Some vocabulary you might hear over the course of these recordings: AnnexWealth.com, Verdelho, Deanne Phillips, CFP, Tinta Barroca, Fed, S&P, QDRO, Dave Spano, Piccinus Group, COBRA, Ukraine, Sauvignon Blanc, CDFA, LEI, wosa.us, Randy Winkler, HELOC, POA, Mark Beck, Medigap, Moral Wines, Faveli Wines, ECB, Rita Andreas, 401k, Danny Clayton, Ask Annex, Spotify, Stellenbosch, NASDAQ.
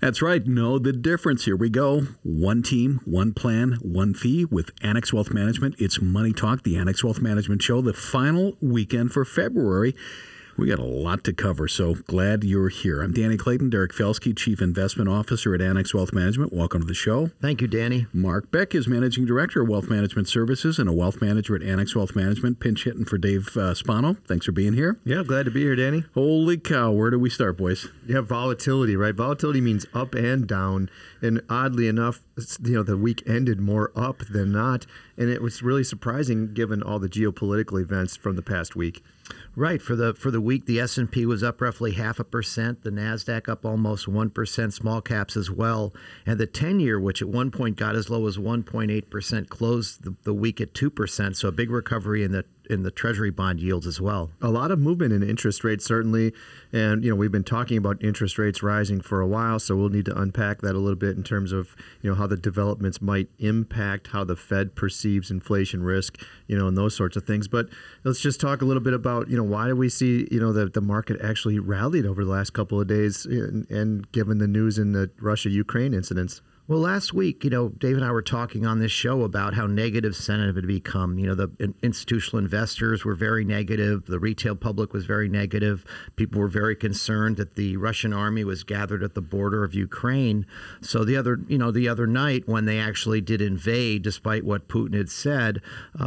That's right. Know the difference. Here we go. One team, one plan, one fee with Annex Wealth Management. It's Money Talk, the Annex Wealth Management Show, the final weekend for February. We got a lot to cover, so glad you're here. I'm Danny Clayton, Derek Felsky, Chief Investment Officer at Annex Wealth Management. Welcome to the show. Thank you, Danny. Mark Beck is Managing Director of Wealth Management Services and a Wealth Manager at Annex Wealth Management. Pinch hitting for Dave Spano. Thanks for being here. Yeah, glad to be here, Danny. Holy cow, where do we start, boys? Yeah, volatility, right? Volatility means up and down, and oddly enough, the week ended more up than not, and it was really surprising given all the geopolitical events from the past week. Right. For the week, the S&P was up roughly 0.5%, the NASDAQ up almost 1%, small caps as well. And the 10-year, which at one point got as low as 1.8%, closed the week at 2%, so a big recovery in the Treasury bond yields as well. A lot of movement in interest rates, certainly. And, we've been talking about interest rates rising for a while, so we'll need to unpack that a little bit in terms of, how the developments might impact how the Fed perceives inflation risk, and those sorts of things. But let's just talk a little bit about, why do we see, the market actually rallied over the last couple of days and given the news in the Russia-Ukraine incidents. Well, last week, Dave and I were talking on this show about how negative sentiment had become. The institutional investors were very negative. The retail public was very negative. People were very concerned that the Russian army was gathered at the border of Ukraine. So the other night when they actually did invade, despite what Putin had said,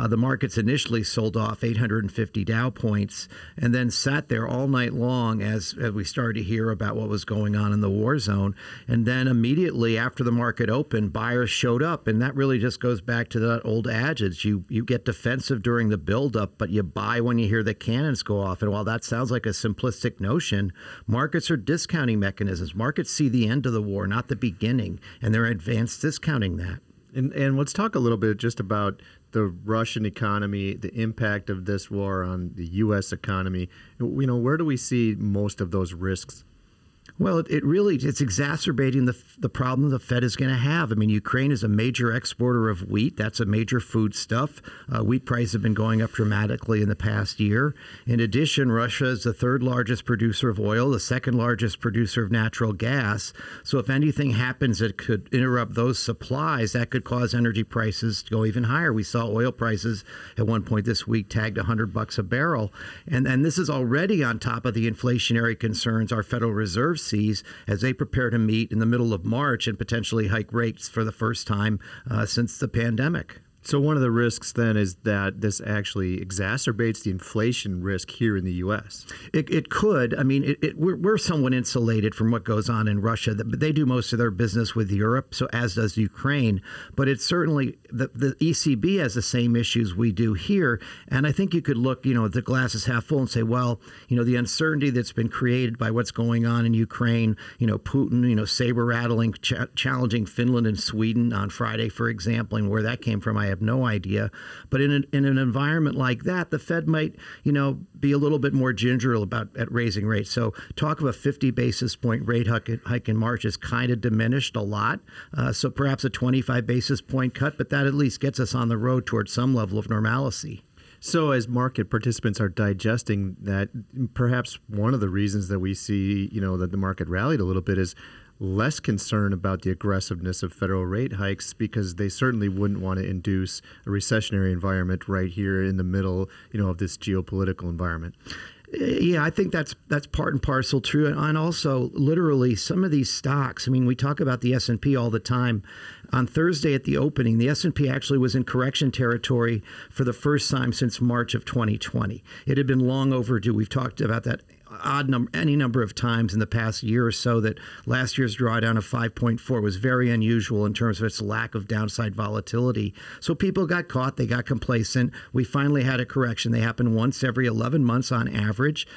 the markets initially sold off 850 Dow points and then sat there all night long as we started to hear about what was going on in the war zone. And then immediately after the market open, buyers showed up, and that really just goes back to that old adage. You get defensive during the buildup, but you buy when you hear the cannons go off. And while that sounds like a simplistic notion, markets are discounting mechanisms. Markets see the end of the war, not the beginning, and they're advanced discounting that. And let's talk a little bit just about the Russian economy, the impact of this war on the U.S. economy. Where do we see most of those risks? Well, it's exacerbating the problem the Fed is going to have. I mean, Ukraine is a major exporter of wheat. That's a major foodstuff. Wheat prices have been going up dramatically in the past year. In addition, Russia is the third largest producer of oil, the second largest producer of natural gas. So if anything happens that could interrupt those supplies, that could cause energy prices to go even higher. We saw oil prices at one point this week tagged $100 a barrel. And this is already on top of the inflationary concerns our Federal Reserve sees as they prepare to meet in the middle of March and potentially hike rates for the first time since the pandemic. So one of the risks then is that this actually exacerbates the inflation risk here in the U.S. It could. I mean, we're somewhat insulated from what goes on in Russia. They do most of their business with Europe, so as does Ukraine. But it's certainly the ECB has the same issues we do here. And I think you could look, at the glass is half full and say, well, the uncertainty that's been created by what's going on in Ukraine, Putin, saber rattling, challenging Finland and Sweden on Friday, for example, and where that came from, I have no idea. But in an environment like that, the Fed might, be a little bit more gingerly at raising rates. So talk of a 50 basis point rate hike in March is kind of diminished a lot. So perhaps a 25 basis point cut, but that at least gets us on the road towards some level of normalcy. So as market participants are digesting that, perhaps one of the reasons that we see, that the market rallied a little bit is less concern about the aggressiveness of federal rate hikes because they certainly wouldn't want to induce a recessionary environment right here in the middle, of this geopolitical environment. Yeah, I think that's part and parcel true. And also, literally, some of these stocks, I mean, we talk about the S&P all the time. On Thursday at the opening, the S&P actually was in correction territory for the first time since March of 2020. It had been long overdue. We've talked about that any number of times in the past year or so that last year's drawdown of 5.4 was very unusual in terms of its lack of downside volatility. So people got caught. They got complacent. We finally had a correction. They happen once every 11 months on average.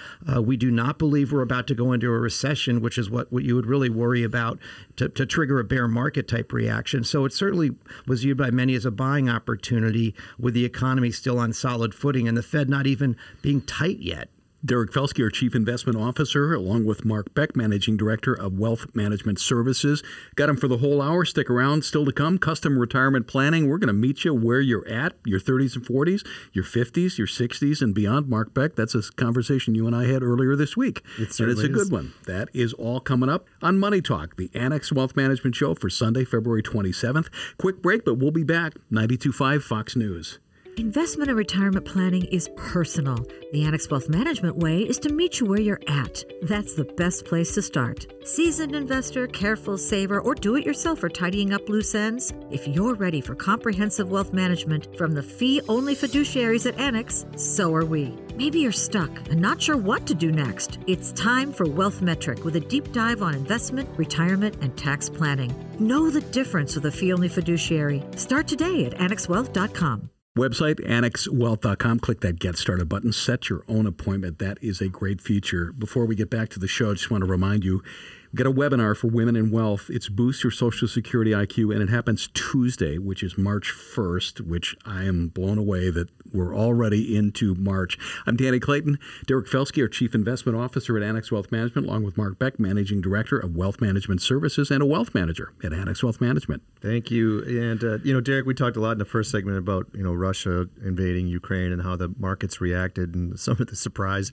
We do not believe we're about to go into a recession, which is what you would really worry about to trigger a bear market type reaction. So it certainly was viewed by many as a buying opportunity with the economy still on solid footing and the Fed not even being tight yet. Derek Felsky, our Chief Investment Officer, along with Mark Beck, Managing Director of Wealth Management Services. Got him for the whole hour. Stick around. Still to come, custom retirement planning. We're going to meet you where you're at, your 30s and 40s, your 50s, your 60s, and beyond. Mark Beck, that's a conversation you and I had earlier this week. It's a good one. That is all coming up on Money Talk, the Annex Wealth Management Show for Sunday, February 27th. Quick break, but we'll be back. 92.5 Fox News. Investment and retirement planning is personal. The Annex Wealth Management way is to meet you where you're at. That's the best place to start. Seasoned investor, careful saver, or do-it-yourself or tidying up loose ends? If you're ready for comprehensive wealth management from the fee-only fiduciaries at Annex, so are we. Maybe you're stuck and not sure what to do next. It's time for Wealth Metric with a deep dive on investment, retirement, and tax planning. Know the difference with a fee-only fiduciary. Start today at AnnexWealth.com. Website, AnnexWealth.com. Click that Get Started button. Set your own appointment. That is a great feature. Before we get back to the show, I just want to remind you, we've got a webinar for Women in Wealth. It's Boost Your Social Security IQ, and it happens Tuesday, which is March 1st, which I am blown away that we're already into March. I'm Danny Clayton. Derek Felsky, our Chief Investment Officer at Annex Wealth Management, along with Mark Beck, Managing Director of Wealth Management Services and a Wealth Manager at Annex Wealth Management. Thank you. And, Derek, we talked a lot in the first segment about, Russia invading Ukraine and how the markets reacted and some of the surprise,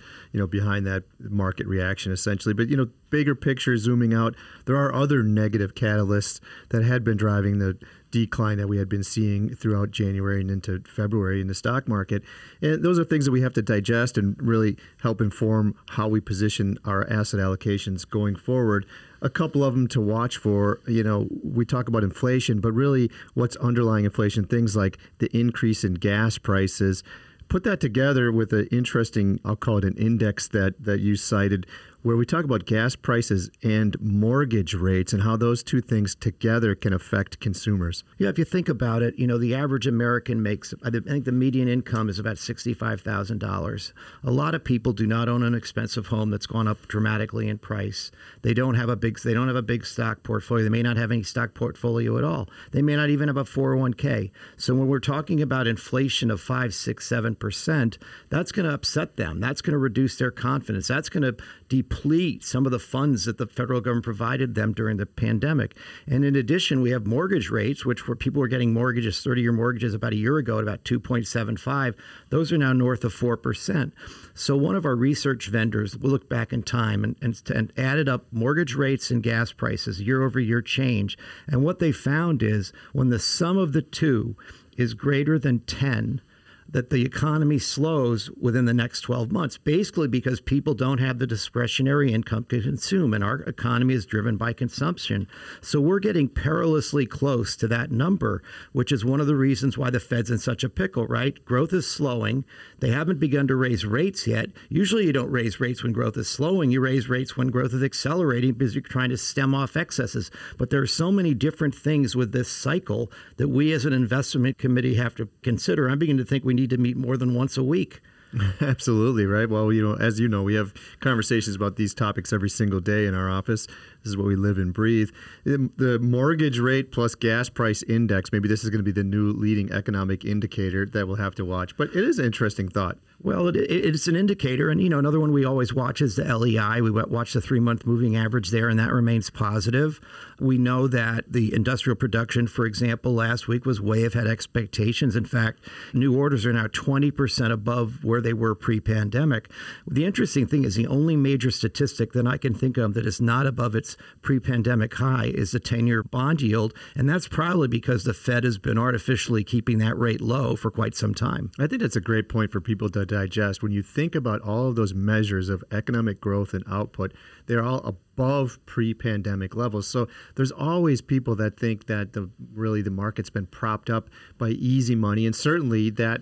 behind that market reaction, essentially. But, bigger picture, zooming out, there are other negative catalysts that had been driving the decline that we had been seeing throughout January and into February in the stock market. And those are things that we have to digest and really help inform how we position our asset allocations going forward. A couple of them to watch for, we talk about inflation, but really what's underlying inflation, things like the increase in gas prices. Put that together with an interesting, I'll call it an index that you cited, where we talk about gas prices and mortgage rates and how those two things together can affect consumers. Yeah, if you think about it, the average American makes, I think the median income is about $65,000. A lot of people do not own an expensive home that's gone up dramatically in price. They don't have a big stock portfolio. They may not have any stock portfolio at all. They may not even have a 401k. So when we're talking about inflation of 5%, 6%, 7%, that's going to upset them. That's going to reduce their confidence. That's going to deplete some of the funds that the federal government provided them during the pandemic. And in addition, we have mortgage rates, which were people were getting mortgages, 30-year mortgages about a year ago at about 2.75. Those are now north of 4%. So one of our research vendors, we looked back in time and added up mortgage rates and gas prices, year-over-year change. And what they found is when the sum of the two is greater than 10, that the economy slows within the next 12 months, basically because people don't have the discretionary income to consume, and our economy is driven by consumption. So we're getting perilously close to that number, which is one of the reasons why the Fed's in such a pickle, right? Growth is slowing. They haven't begun to raise rates yet. Usually you don't raise rates when growth is slowing. You raise rates when growth is accelerating because you're trying to stem off excesses. But there are so many different things with this cycle that we as an investment committee have to consider. I'm beginning to think we need to meet more than once a week. Absolutely, right? Well, as you know, we have conversations about these topics every single day in our office. This is what we live and breathe. The mortgage rate plus gas price index, maybe this is going to be the new leading economic indicator that we'll have to watch. But it is an interesting thought. Well, it's an indicator. And, another one we always watch is the LEI. We watch the 3-month moving average there, and that remains positive. We know that the industrial production, for example, last week was way ahead of expectations. In fact, new orders are now 20% above where they were pre-pandemic. The interesting thing is the only major statistic that I can think of that is not above its pre-pandemic high is the 10-year bond yield. And that's probably because the Fed has been artificially keeping that rate low for quite some time. I think that's a great point for people to digest. When you think about all of those measures of economic growth and output, they're all above pre-pandemic levels. So there's always people that think that the market's been propped up by easy money, and certainly that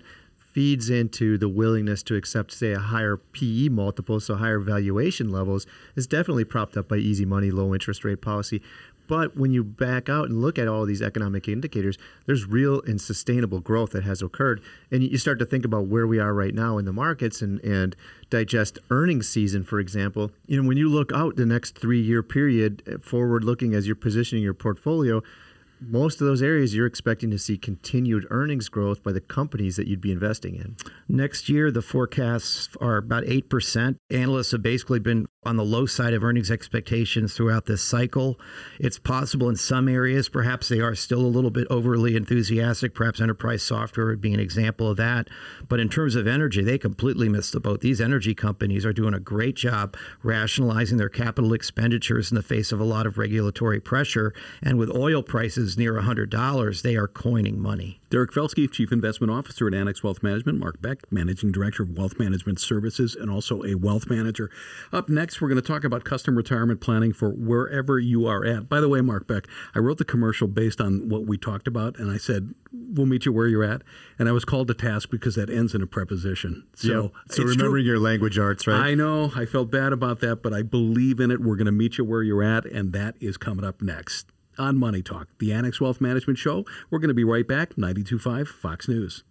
feeds into the willingness to accept, say, a higher PE multiple, so higher valuation levels, is definitely propped up by easy money, low interest rate policy. But when you back out and look at all these economic indicators, there's real and sustainable growth that has occurred. And you start to think about where we are right now in the markets and digest earnings season, for example. You know, when you look out the next 3-year period, forward looking as you're positioning your portfolio, most of those areas you're expecting to see continued earnings growth by the companies that you'd be investing in. Next year, the forecasts are about 8%. Analysts have basically been on the low side of earnings expectations throughout this cycle. It's possible in some areas, perhaps they are still a little bit overly enthusiastic. Perhaps enterprise software would be an example of that. But in terms of energy, they completely missed the boat. These energy companies are doing a great job rationalizing their capital expenditures in the face of a lot of regulatory pressure. And with oil prices near $100, they are coining money. Derek Felsky, Chief Investment Officer at Annex Wealth Management. Mark Beck, Managing Director of Wealth Management Services and also a wealth manager. Up next, we're going to talk about custom retirement planning for wherever you are at. By the way, Mark Beck, I wrote the commercial based on what we talked about, and I said, we'll meet you where you're at. And I was called to task because that ends in a preposition. So remembering your language arts, right? I know. I felt bad about that, but I believe in it. We're going to meet you where you're at, and that is coming up next on Money Talk, the Annex Wealth Management Show. We're going to be right back, 92.5 Fox News.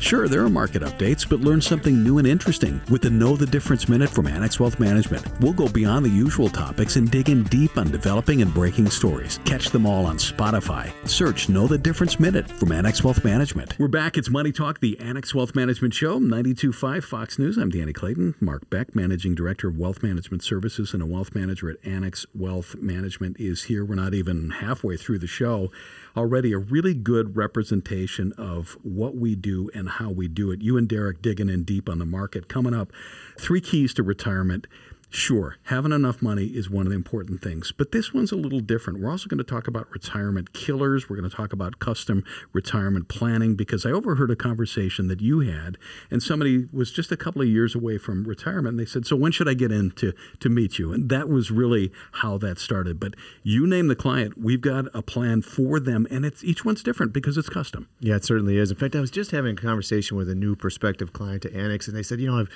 Sure, there are market updates, but learn something new and interesting with the Know the Difference Minute from Annex Wealth Management. We'll go beyond the usual topics and dig in deep on developing and breaking stories. Catch them all on Spotify. Search Know the Difference Minute from Annex Wealth Management. We're back. It's Money Talk, the Annex Wealth Management Show, 92.5 Fox News. I'm Danny Clayton. Mark Beck, Managing Director of Wealth Management Services and a wealth manager at Annex Wealth Management, is here. We're not even halfway through the show. Already a really good representation of what we do and how we do it. You and Derek digging in deep on the market. Coming up, 3 keys to retirement. Sure, having enough money is one of the important things, but this one's a little different. We're also going to talk about retirement killers. We're going to talk about custom retirement planning, because I overheard a conversation that you had, and somebody was just a couple of years away from retirement, and they said, so when should I get in to meet you? And that was really how that started. But you name the client, we've got a plan for them, and it's each one's different because it's custom. Yeah, it certainly is. In fact, I was just having a conversation with a new prospective client to Annex, and they said, you know, I've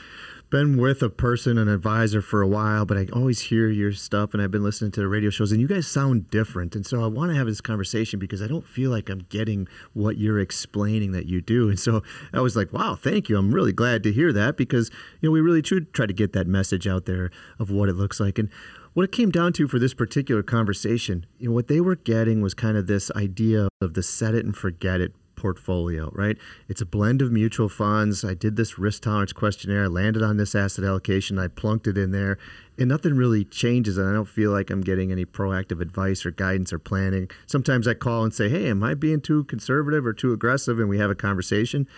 been with a person, an advisor for a while, but I always hear your stuff, and I've been listening to the radio shows, and you guys sound different. And so I want to have this conversation because I don't feel like I'm getting what you're explaining that you do. And so I was like, wow, thank you. I'm really glad to hear that, because you know we really should try to get that message out there of what it looks like. And what it came down to for this particular conversation, you know, what they were getting was kind of this idea of the set it and forget it portfolio, right? It's a blend of mutual funds. I did this risk tolerance questionnaire. I landed on this asset allocation. I plunked it in there, and nothing really changes. And I don't feel like I'm getting any proactive advice or guidance or planning. Sometimes I call and say, hey, am I being too conservative or too aggressive? And we have a conversation,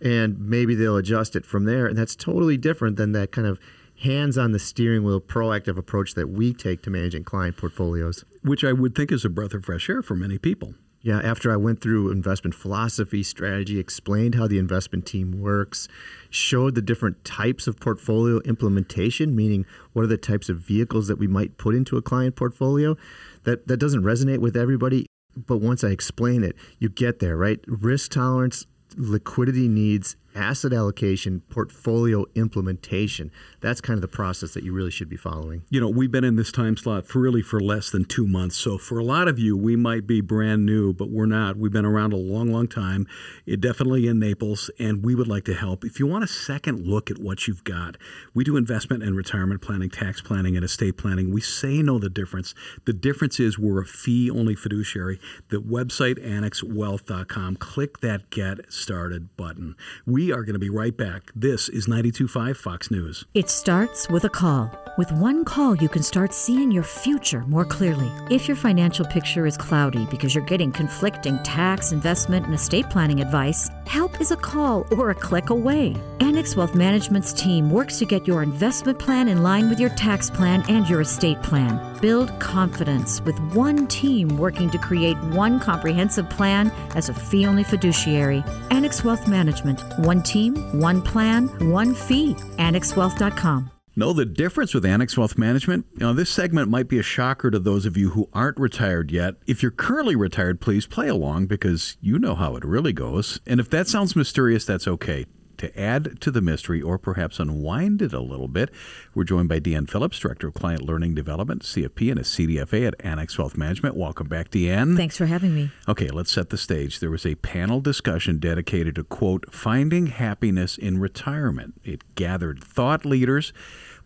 and maybe they'll adjust it from there. And that's totally different than that kind of hands on the steering wheel, proactive approach that we take to managing client portfolios. Which I would think is a breath of fresh air for many people. Yeah, after I went through investment philosophy, strategy, explained how the investment team works, showed the different types of portfolio implementation, meaning what are the types of vehicles that we might put into a client portfolio, that doesn't resonate with everybody. But once I explain it, you get there, right? Risk tolerance, liquidity needs, asset allocation, portfolio implementation. That's kind of the process that you really should be following. You know, we've been in this time slot for less than 2 months. So for a lot of you, we might be brand new, but we're not. We've been around a long, long time, definitely in Naples, and we would like to help. If you want a second look at what you've got, we do investment and retirement planning, tax planning, and estate planning. We say know the difference. The difference is we're a fee-only fiduciary. The website, AnnexWealth.com. Click that Get Started button. We are going to be right back. This is 92.5 Fox News. It starts with a call. With one call, you can start seeing your future more clearly. If your financial picture is cloudy because you're getting conflicting tax, investment, and estate planning advice, help is a call or a click away. Annex Wealth Management's team works to get your investment plan in line with your tax plan and your estate plan. Build confidence with one team working to create one comprehensive plan as a fee-only fiduciary. Annex Wealth Management. One team, one plan, one fee. AnnexWealth.com. Know the difference with Annex Wealth Management? Now, this segment might be a shocker to those of you who aren't retired yet. If you're currently retired, please play along because you know how it really goes. And if that sounds mysterious, that's okay. To add to the mystery or perhaps unwind it a little bit, we're joined by Deanne Phillips, Director of Client Learning Development, CFP, and a CDFA at Annex Wealth Management. Welcome back, Deanne. Thanks for having me. Okay, let's set the stage. There was a panel discussion dedicated to, quote, finding happiness in retirement. It gathered thought leaders,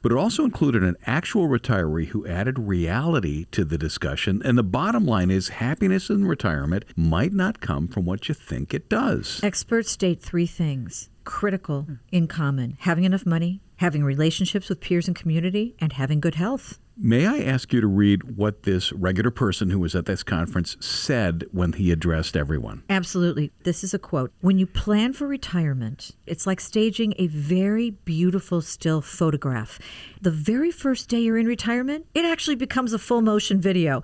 but it also included an actual retiree who added reality to the discussion. And the bottom line is happiness in retirement might not come from what you think it does. Experts state three things critical in common: having enough money, having relationships with peers and community, and having good health. May I ask you to read what this regular person who was at this conference said when he addressed everyone? Absolutely. This is a quote. When you plan for retirement, it's like staging a very beautiful still photograph. The very first day you're in retirement, it actually becomes a full motion video.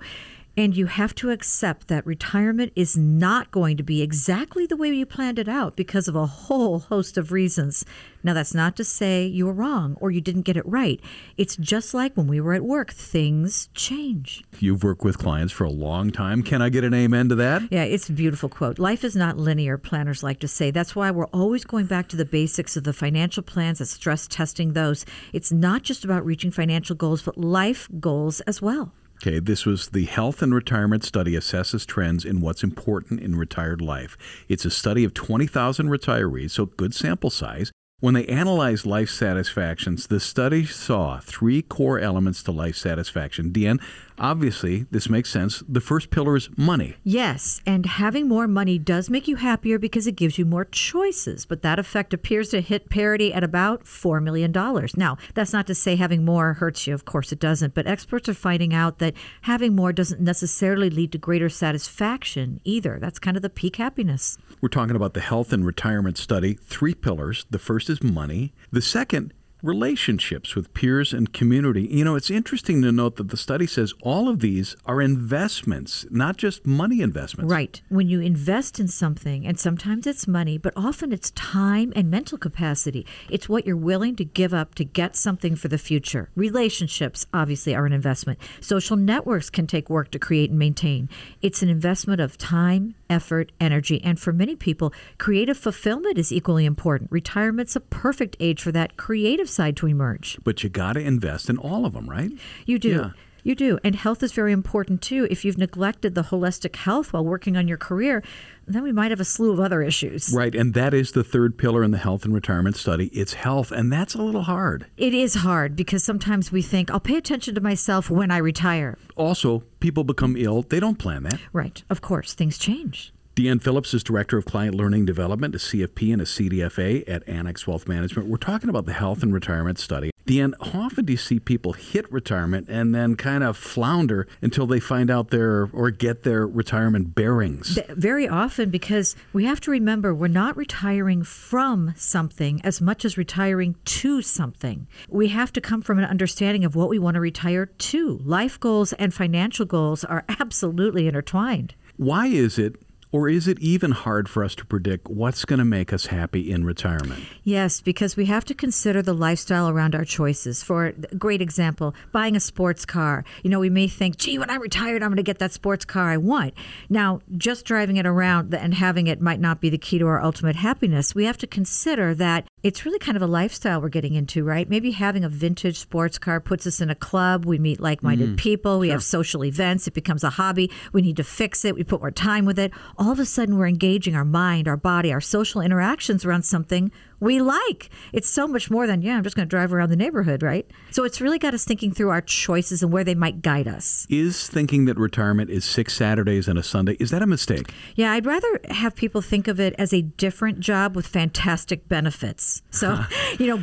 And you have to accept that retirement is not going to be exactly the way you planned it out because of a whole host of reasons. Now, that's not to say you were wrong or you didn't get it right. It's just like when we were at work. Things change. You've worked with clients for a long time. Can I get an amen to that? Yeah, it's a beautiful quote. Life is not linear, planners like to say. That's why we're always going back to the basics of the financial plans and stress testing those. It's not just about reaching financial goals, but life goals as well. Okay, this was the Health and Retirement Study assesses trends in what's important in retired life. It's a study of 20,000 retirees, so good sample size. When they analyzed life satisfactions, the study saw three core elements to life satisfaction. Deanne, obviously, this makes sense. The first pillar is money. Yes, and having more money does make you happier because it gives you more choices, but that effect appears to hit parity at about $4 million. Now, that's not to say having more hurts you. Of course it doesn't, but experts are finding out that having more doesn't necessarily lead to greater satisfaction either. That's kind of the peak happiness. We're talking about the Health and Retirement Study, three pillars. The first is money. The second, relationships with peers and community. You know, it's interesting to note that the study says all of these are investments, not just money investments. Right. When you invest in something, and sometimes it's money, but often it's time and mental capacity. It's what you're willing to give up to get something for the future. Relationships, obviously, are an investment. Social networks can take work to create and maintain. It's an investment of time, effort, energy, and for many people, creative fulfillment is equally important. Retirement's a perfect age for that creative side to emerge. But you got to invest in all of them, right? You do. Yeah. You do. And health is very important, too. If you've neglected the holistic health while working on your career, then we might have a slew of other issues. Right. And that is the third pillar in the Health and Retirement Study. It's health. And that's a little hard. It is hard because sometimes we think, I'll pay attention to myself when I retire. Also, people become ill. They don't plan that. Right. Of course. Things change. Deanne Phillips is Director of Client Learning Development, a CFP and a CDFA at Annex Wealth Management. We're talking about the Health and Retirement Study. Deanne, how often do you see people hit retirement and then kind of flounder until they find out their retirement bearings? Very often, because we have to remember we're not retiring from something as much as retiring to something. We have to come from an understanding of what we want to retire to. Life goals and financial goals are absolutely intertwined. Why is it? Or is it even hard for us to predict what's going to make us happy in retirement? Yes, because we have to consider the lifestyle around our choices. For a great example, buying a sports car. You know, we may think, gee, when I'm retired, I'm going to get that sports car I want. Now, just driving it around and having it might not be the key to our ultimate happiness. We have to consider that it's really kind of a lifestyle we're getting into, right? Maybe having a vintage sports car puts us in a club. We meet like-minded people. We have social events. It becomes a hobby. We need to fix it. We put more time with it. All of a sudden, we're engaging our mind, our body, our social interactions around something we like. It's so much more than, I'm just going to drive around the neighborhood, right? So it's really got us thinking through our choices and where they might guide us. Is thinking that retirement is 6 Saturdays and a Sunday, is that a mistake? Yeah, I'd rather have people think of it as a different job with fantastic benefits. So,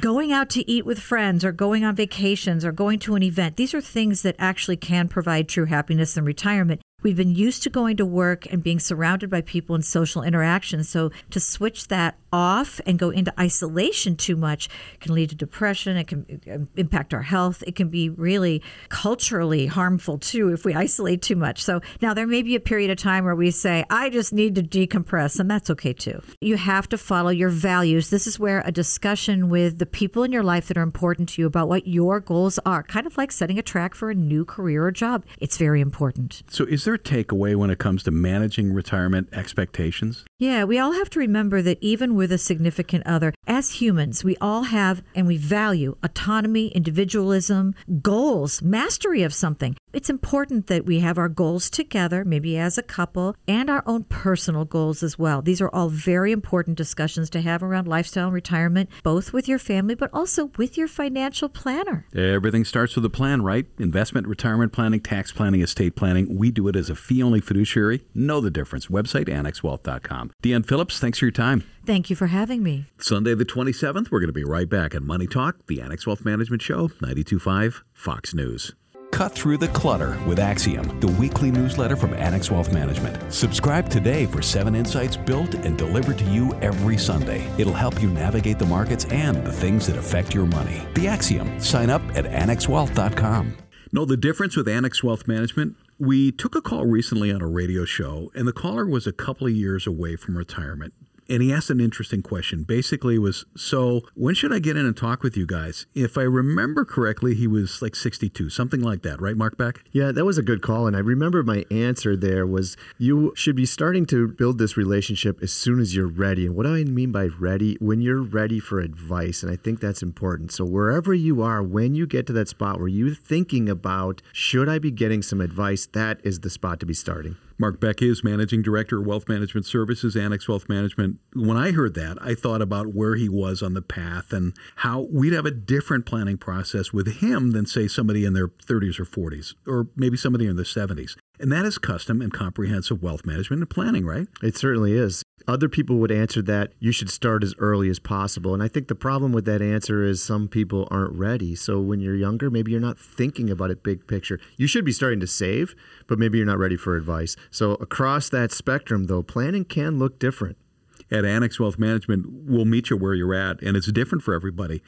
going out to eat with friends or going on vacations or going to an event, these are things that actually can provide true happiness in retirement. We've been used to going to work and being surrounded by people in social interaction. So to switch that off and go into isolation too much can lead to depression. It can impact our health. It can be really culturally harmful too if we isolate too much. So now there may be a period of time where we say, I just need to decompress, and that's okay too. You have to follow your values. This is where a discussion with the people in your life that are important to you about what your goals are, kind of like setting a track for a new career or job. It's very important. So is there a takeaway when it comes to managing retirement expectations? Yeah, we all have to remember that even with a significant other, as humans, we all have and we value autonomy, individualism, goals, mastery of something. It's important that we have our goals together, maybe as a couple, and our own personal goals as well. These are all very important discussions to have around lifestyle and retirement, both with your family, but also with your financial planner. Everything starts with a plan, right? Investment, retirement planning, tax planning, estate planning. We do it as a fee-only fiduciary. Know the difference. Website, AnnexWealth.com. Deanne Phillips, thanks for your time. Thank you for having me. Sunday the 27th, we're going to be right back on Money Talk, the Annex Wealth Management Show, 92.5 Fox News. Cut through the clutter with Axiom, the weekly newsletter from Annex Wealth Management. Subscribe today for 7 insights built and delivered to you every Sunday. It'll help you navigate the markets and the things that affect your money. The Axiom. Sign up at AnnexWealth.com. Know the difference with Annex Wealth Management? We took a call recently on a radio show, and the caller was a couple of years away from retirement. And he asked an interesting question. Basically was, so when should I get in and talk with you guys? If I remember correctly, he was like 62, something like that. Right, Mark Beck? Yeah, that was a good call. And I remember my answer there was, you should be starting to build this relationship as soon as you're ready. And what do I mean by ready? When you're ready for advice. And I think that's important. So wherever you are, when you get to that spot where you're thinking about, should I be getting some advice? That is the spot to be starting. Mark Beck is Managing Director of Wealth Management Services, Annex Wealth Management. When I heard that, I thought about where he was on the path and how we'd have a different planning process with him than, say, somebody in their 30s or 40s, or maybe somebody in their 70s. And that is custom and comprehensive wealth management and planning, right? It certainly is. Other people would answer that you should start as early as possible. And I think the problem with that answer is some people aren't ready. So when you're younger, maybe you're not thinking about it big picture. You should be starting to save, but maybe you're not ready for advice. So across that spectrum, though, planning can look different. At Annex Wealth Management, we'll meet you where you're at, and it's different for everybody.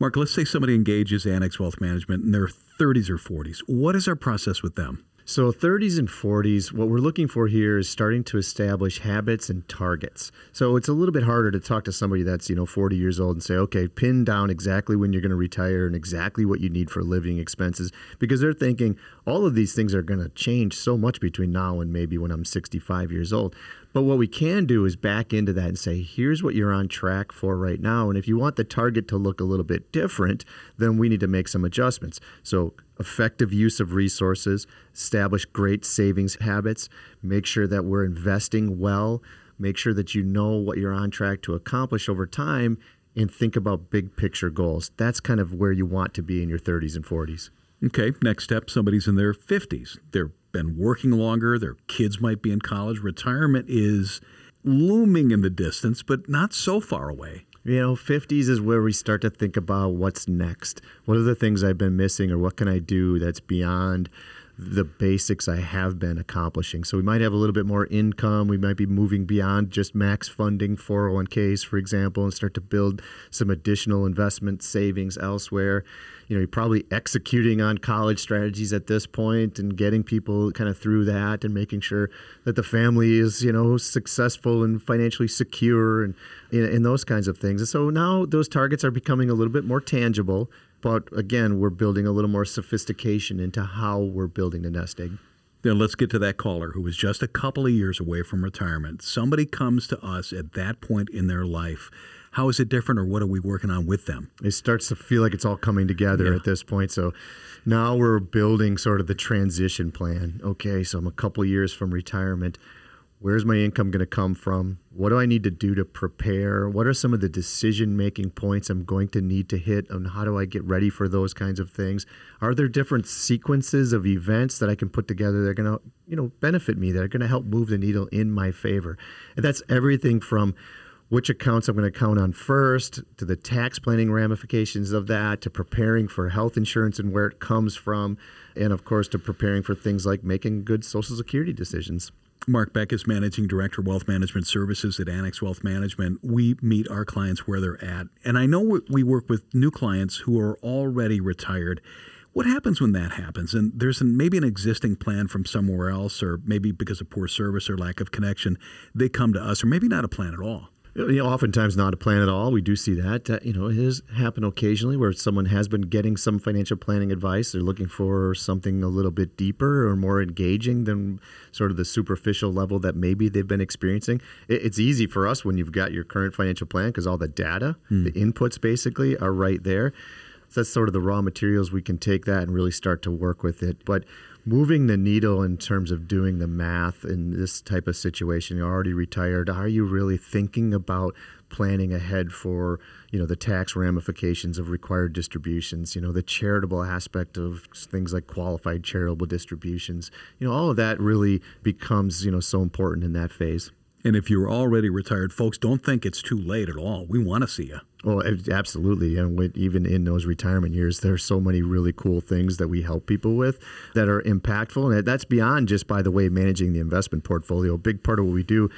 Mark, let's say somebody engages Annex Wealth Management in their 30s or 40s. What is our process with them? So 30s and 40s, what we're looking for here is starting to establish habits and targets. So it's a little bit harder to talk to somebody that's, 40 years old and say, okay, pin down exactly when you're going to retire and exactly what you need for living expenses, because they're thinking all of these things are going to change so much between now and maybe when I'm 65 years old. But what we can do is back into that and say, here's what you're on track for right now. And if you want the target to look a little bit different, then we need to make some adjustments. So effective use of resources, establish great savings habits, make sure that we're investing well, make sure that you know what you're on track to accomplish over time, and think about big picture goals. That's kind of where you want to be in your 30s and 40s. Okay, next step, somebody's in their 50s. They've been working longer, their kids might be in college. Retirement is looming in the distance, but not so far away. 50s is where we start to think about what's next. What are the things I've been missing, or what can I do that's beyond the basics I have been accomplishing? So we might have a little bit more income. We might be moving beyond just max funding 401ks, for example, and start to build some additional investment savings elsewhere. You're probably executing on college strategies at this point and getting people kind of through that and making sure that the family is, successful and financially secure and those kinds of things. And so now those targets are becoming a little bit more tangible. But again, we're building a little more sophistication into how we're building the nest egg. Then let's get to that caller who was just a couple of years away from retirement. Somebody comes to us at that point in their life. How is it different, or what are we working on with them? It starts to feel like it's all coming together at this point. So now we're building sort of the transition plan. Okay, so I'm a couple years from retirement. Where's my income going to come from? What do I need to do to prepare? What are some of the decision-making points I'm going to need to hit? And how do I get ready for those kinds of things? Are there different sequences of events that I can put together that are going to, benefit me, that are going to help move the needle in my favor? And that's everything from which accounts I'm going to count on first, to the tax planning ramifications of that, to preparing for health insurance and where it comes from, and, of course, to preparing for things like making good Social Security decisions. Mark Beck is Managing Director of Wealth Management Services at Annex Wealth Management. We meet our clients where they're at. And I know we work with new clients who are already retired. What happens when that happens? And there's maybe an existing plan from somewhere else, or maybe because of poor service or lack of connection, they come to us, or maybe not a plan at all. Oftentimes not a plan at all. We do see that. It has happened occasionally where someone has been getting some financial planning advice. They're looking for something a little bit deeper or more engaging than sort of the superficial level that maybe they've been experiencing. It's easy for us when you've got your current financial plan because all the data, the inputs basically are right there. So that's sort of the raw materials. We can take that and really start to work with it. But moving the needle in terms of doing the math in this type of situation, you're already retired. Are you really thinking about planning ahead for, the tax ramifications of required distributions, the charitable aspect of things like qualified charitable distributions? All of that really becomes, so important in that phase. And if you're already retired, folks, don't think it's too late at all. We want to see you. Oh, absolutely. And even in those retirement years, there's so many really cool things that we help people with that are impactful. And that's beyond just, by the way, managing the investment portfolio. A big part of what we do,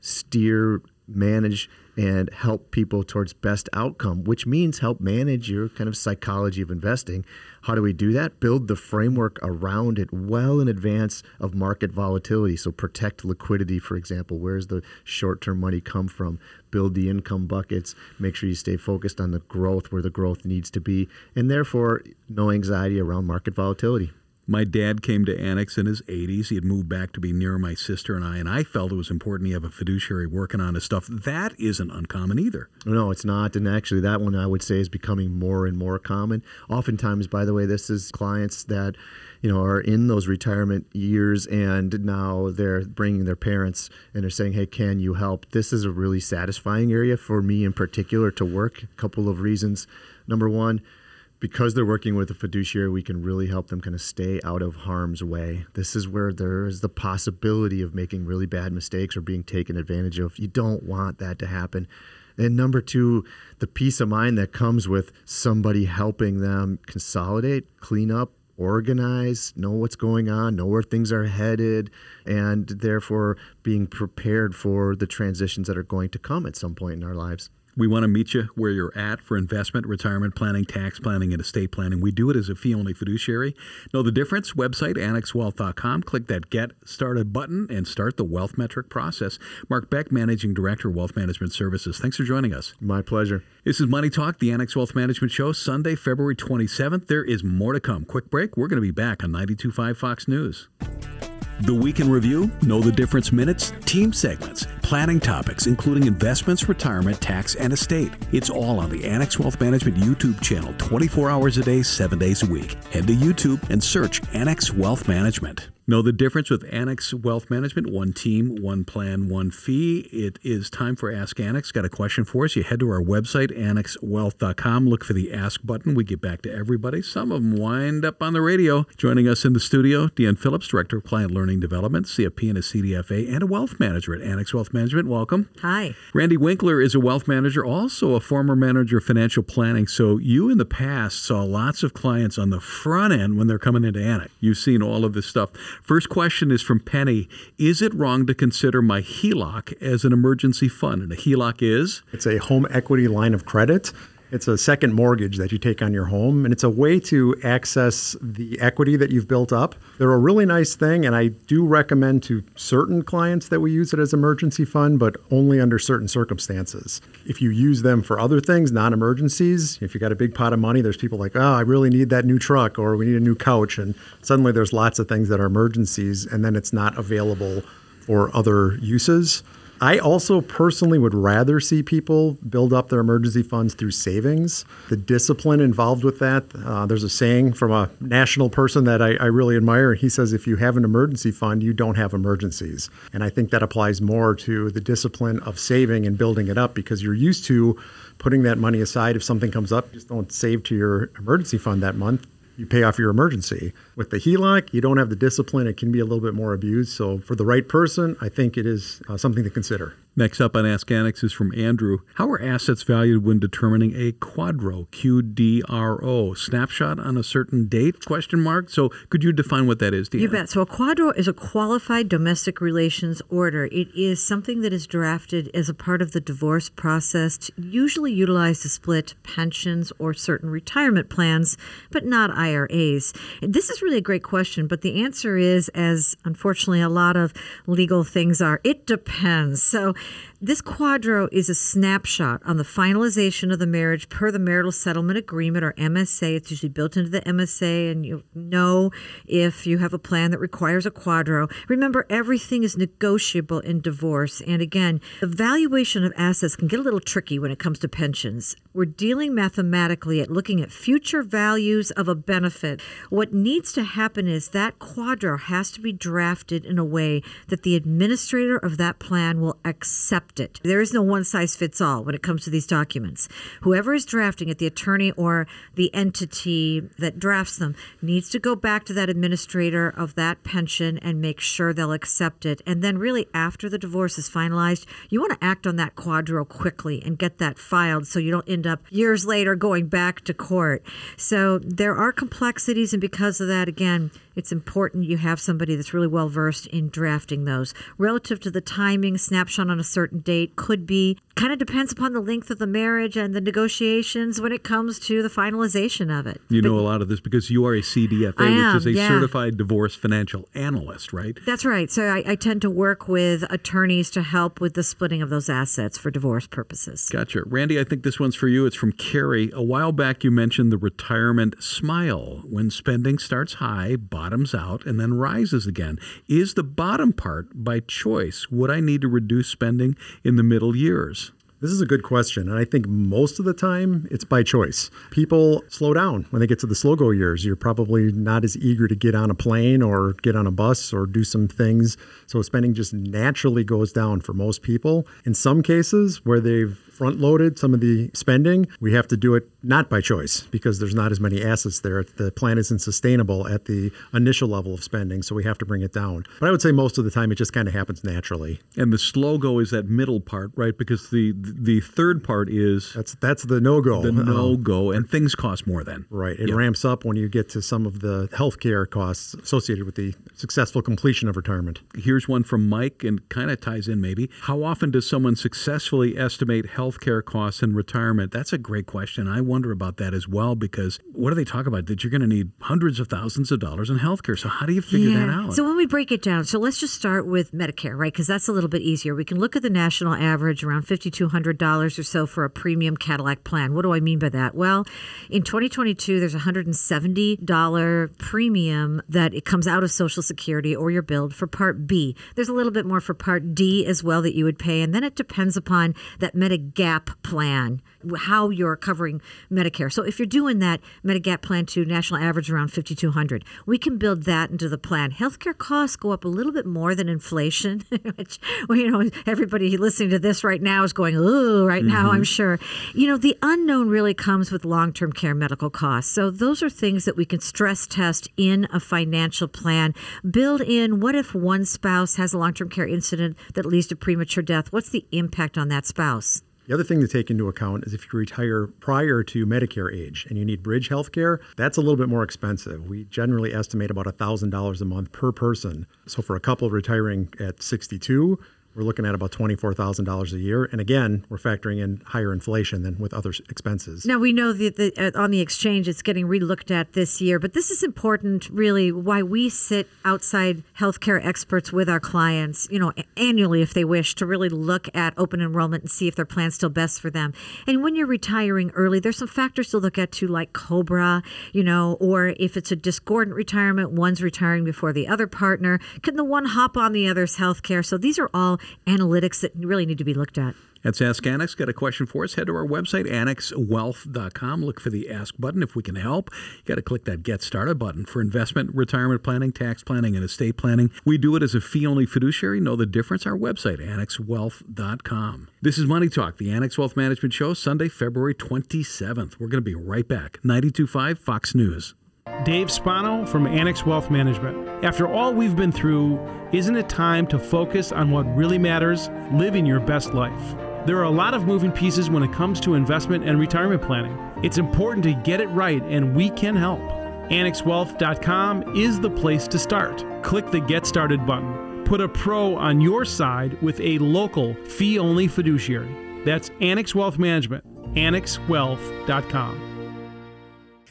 steer, manage, and help people towards best outcome, which means help manage your kind of psychology of investing. How do we do that? Build the framework around it well in advance of market volatility. So protect liquidity, for example. Where's the short-term money come from? Build the income buckets. Make sure you stay focused on the growth where the growth needs to be, and therefore no anxiety around market volatility. My dad came to Annex in his 80s. He had moved back to be near my sister and I felt it was important he have a fiduciary working on his stuff. That isn't uncommon either. No, it's not. And actually, that one I would say is becoming more and more common. Oftentimes, by the way, this is clients that are in those retirement years and now they're bringing their parents and they're saying, hey, can you help? This is a really satisfying area for me in particular to work. A couple of reasons. Number one, because they're working with a fiduciary, we can really help them kind of stay out of harm's way. This is where there is the possibility of making really bad mistakes or being taken advantage of. You don't want that to happen. And number two, the peace of mind that comes with somebody helping them consolidate, clean up, organize, know what's going on, know where things are headed, and therefore being prepared for the transitions that are going to come at some point in our lives. We want to meet you where you're at for investment, retirement planning, tax planning, and estate planning. We do it as a fee-only fiduciary. Know the difference? Website, AnnexWealth.com. Click that Get Started button and start the wealth metric process. Mark Beck, Managing Director of Wealth Management Services. Thanks for joining us. My pleasure. This is Money Talk, the Annex Wealth Management Show, Sunday, February 27th. There is more to come. Quick break. We're going to be back on 92.5 Fox News. The Week in Review, Know the Difference Minutes, Team Segments, Planning Topics, including investments, retirement, tax, and estate. It's all on the Annex Wealth Management YouTube channel, 24 hours a day, 7 days a week. Head to YouTube and search Annex Wealth Management. Know the difference with Annex Wealth Management. One team, one plan, one fee. It is time for Ask Annex. Got a question for us? You head to our website, AnnexWealth.com. Look for the Ask button. We get back to everybody. Some of them wind up on the radio. Joining us in the studio, Deanne Phillips, Director of Client Learning Development, CFP and a CDFA, and a wealth manager at Annex Wealth Management. Welcome. Hi. Randy Winkler is a wealth manager, also a former manager of financial planning. So you in the past saw lots of clients on the front end when they're coming into Annex. You've seen all of this stuff. First question is from Penny. Is it wrong to consider my HELOC as an emergency fund? And a HELOC is? It's a home equity line of credit. It's a second mortgage that you take on your home, and it's a way to access the equity that you've built up. They're a really nice thing, and I do recommend to certain clients that we use it as emergency fund, but only under certain circumstances. If you use them for other things, non-emergencies, if you got a big pot of money, there's people like, oh, I really need that new truck, or we need a new couch, and suddenly there's lots of things that are emergencies, and then it's not available for other uses. I also personally would rather see people build up their emergency funds through savings. The discipline involved with that, there's a saying from a national person that I really admire. He says, if you have an emergency fund, you don't have emergencies. And I think that applies more to the discipline of saving and building it up because you're used to putting that money aside. If something comes up, you just don't save to your emergency fund that month. You pay off your emergency. With the HELOC, you don't have the discipline. It can be a little bit more abused. So for the right person, I think it is something to consider. Next up on Ask Annex is from Andrew. How are assets valued when determining a QDRO, QDRO, snapshot on a certain date, question mark? So could you define what that is, Deanne? You bet. So a QDRO is a qualified domestic relations order. It is something that is drafted as a part of the divorce process, usually utilized to split pensions or certain retirement plans, but not IRAs. This is really a great question, but the answer is, as unfortunately a lot of legal things are, it depends. So this QDRO is a snapshot on the finalization of the marriage per the marital settlement agreement, or MSA. It's usually built into the MSA, and you know if you have a plan that requires a QDRO. Remember, everything is negotiable in divorce. And again, the valuation of assets can get a little tricky when it comes to pensions. We're dealing mathematically at looking at future values of a benefit. What needs to happen is that QDRO has to be drafted in a way that the administrator of that plan will accept it. There is no one-size-fits-all when it comes to these documents. Whoever is drafting it, the attorney or the entity that drafts them, needs to go back to that administrator of that pension and make sure they'll accept it. And then really, after the divorce is finalized, you want to act on that QDRO quickly and get that filed so you don't end up years later going back to court. So there are complexities, and because of that, again, it's important you have somebody that's really well-versed in drafting those. Relative to the timing, snapshot on a certain date could be, kind of depends upon the length of the marriage and the negotiations when it comes to the finalization of it. You know a lot of this because you are a CDFA, which is a certified divorce financial analyst, right? That's right. So I tend to work with attorneys to help with the splitting of those assets for divorce purposes. Gotcha. Randy, I think this one's for you. It's from Carrie. A while back, you mentioned the retirement smile. When spending starts high, bottoms out, and then rises again. Is the bottom part by choice? Would I need to reduce spending in the middle years? This is a good question, and I think most of the time it's by choice. People slow down when they get to the slow-go years. You're probably not as eager to get on a plane or get on a bus or do some things, so spending just naturally goes down for most people. In some cases where they've front-loaded some of the spending, we have to do it not by choice because there's not as many assets there. The plan isn't sustainable at the initial level of spending, so we have to bring it down. But I would say most of the time it just kind of happens naturally. And the slow-go is that middle part, right? Because the third part is... That's the no-go. The no-go, and things cost more then. Right. It ramps up when you get to some of the health care costs associated with the successful completion of retirement. Here's one from Mike, and kind of ties in maybe. How often does someone successfully estimate healthcare costs and retirement? That's a great question. I wonder about that as well, because what do they talk about? That you're going to need hundreds of thousands of dollars in healthcare. So how do you figure that out? So when we break it down, so let's just start with Medicare, right? Because that's a little bit easier. We can look at the national average around $5,200 or so for a premium Cadillac plan. What do I mean by that? Well, in 2022, there's a $170 premium that it comes out of Social Security or your bill for Part B. There's a little bit more for Part D as well that you would pay. And then it depends upon that Medigap plan, how you're covering Medicare. So if you're doing that Medigap plan to national average around $5,200, we can build that into the plan. Healthcare costs go up a little bit more than inflation, which, well, you know, everybody listening to this right now is going, ooh, right now, I'm sure. You know, the unknown really comes with long-term care medical costs. So those are things that we can stress test in a financial plan. Build in, what if one spouse has a long-term care incident that leads to premature death? What's the impact on that spouse? The other thing to take into account is if you retire prior to Medicare age and you need bridge health care, that's a little bit more expensive. We generally estimate about $1,000 a month per person. So for a couple retiring at 62, we're looking at about $24,000 a year. And again, we're factoring in higher inflation than with other expenses. Now, we know that on the exchange, it's getting relooked at this year. But this is important, really, why we sit outside healthcare experts with our clients, you know, annually if they wish, to really look at open enrollment and see if their plan's still best for them. And when you're retiring early, there's some factors to look at, too, like COBRA, you know, or if it's a discordant retirement, one's retiring before the other partner. Can the one hop on the other's healthcare? So these are all analytics that really need to be looked at. That's Ask Annex. Got a question for us? Head to our website, AnnexWealth.com. Look for the Ask button. If we can help, you got to click that Get Started button for investment, retirement planning, tax planning, and estate planning. We do it as a fee-only fiduciary. Know the difference? Our website, AnnexWealth.com. This is Money Talk, the Annex Wealth Management Show, Sunday, February 27th. We're going to be right back. 92.5 Fox News. Dave Spano from Annex Wealth Management. After all we've been through, isn't it time to focus on what really matters, living your best life? There are a lot of moving pieces when it comes to investment and retirement planning. It's important to get it right, and we can help. AnnexWealth.com is the place to start. Click the Get Started button. Put a pro on your side with a local fee-only fiduciary. That's Annex Wealth Management, AnnexWealth.com.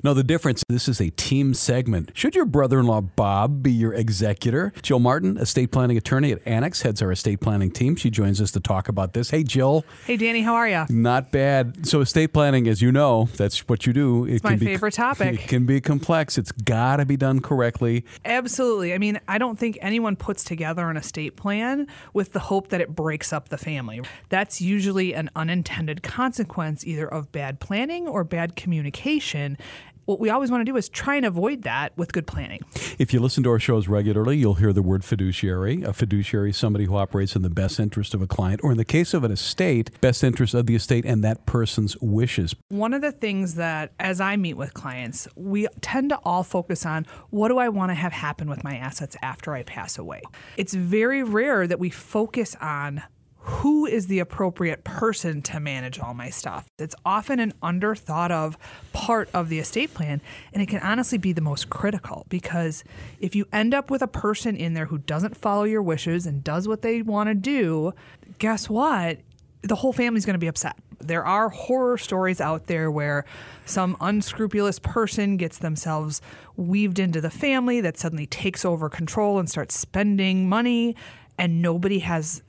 Now, the difference, this is a team segment. Should your brother-in-law, Bob, be your executor? Jill Martin, estate planning attorney at Annex, heads our estate planning team. She joins us to talk about this. Hey, Jill. Hey, Danny. How are you? Not bad. So estate planning, as you know, that's what you do. It's my favorite topic. It can be complex. It's got to be done correctly. Absolutely. I mean, I don't think anyone puts together an estate plan with the hope that it breaks up the family. That's usually an unintended consequence either of bad planning or bad communication. What we always want to do is try and avoid that with good planning. If you listen to our shows regularly, you'll hear the word fiduciary. A fiduciary is somebody who operates in the best interest of a client, or in the case of an estate, best interest of the estate and that person's wishes. One of the things that, as I meet with clients, we tend to all focus on, what do I want to have happen with my assets after I pass away? It's very rare that we focus on who is the appropriate person to manage all my stuff. It's often an underthought of part of the estate plan, and it can honestly be the most critical, because if you end up with a person in there who doesn't follow your wishes and does what they want to do, guess what? The whole family's going to be upset. There are horror stories out there where some unscrupulous person gets themselves weaved into the family that suddenly takes over control and starts spending money. And nobody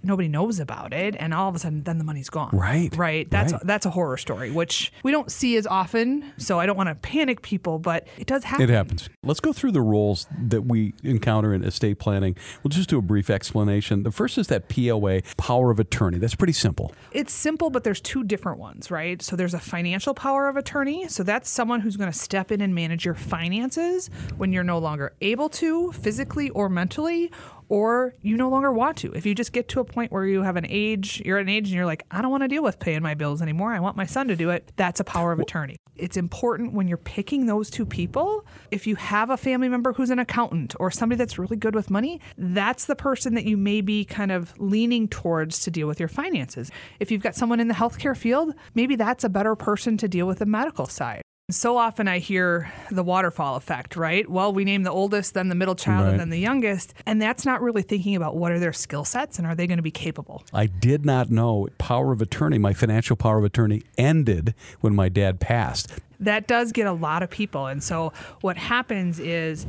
knows about it, and all of a sudden, then the money's gone. Right. That's a horror story, which we don't see as often. So I don't want to panic people, but it does happen. It happens. Let's go through the roles that we encounter in estate planning. We'll just do a brief explanation. The first is that POA, power of attorney. That's pretty simple. It's simple, but there's two different ones, right? So there's a financial power of attorney. So that's someone who's going to step in and manage your finances when you're no longer able to, physically or mentally, or you no longer want to. If you just get to a point where you have an age, you're at an age and you're like, I don't want to deal with paying my bills anymore. I want my son to do it. That's a power of attorney. It's important when you're picking those two people. If you have a family member who's an accountant or somebody that's really good with money, that's the person that you may be kind of leaning towards to deal with your finances. If you've got someone in the healthcare field, maybe that's a better person to deal with the medical side. So often I hear the waterfall effect, right? Well, we name the oldest, then the middle child, right, and then the youngest. And that's not really thinking about what are their skill sets and are they going to be capable. I did not know power of attorney, my financial power of attorney ended when my dad passed. That does get a lot of people. And so what happens is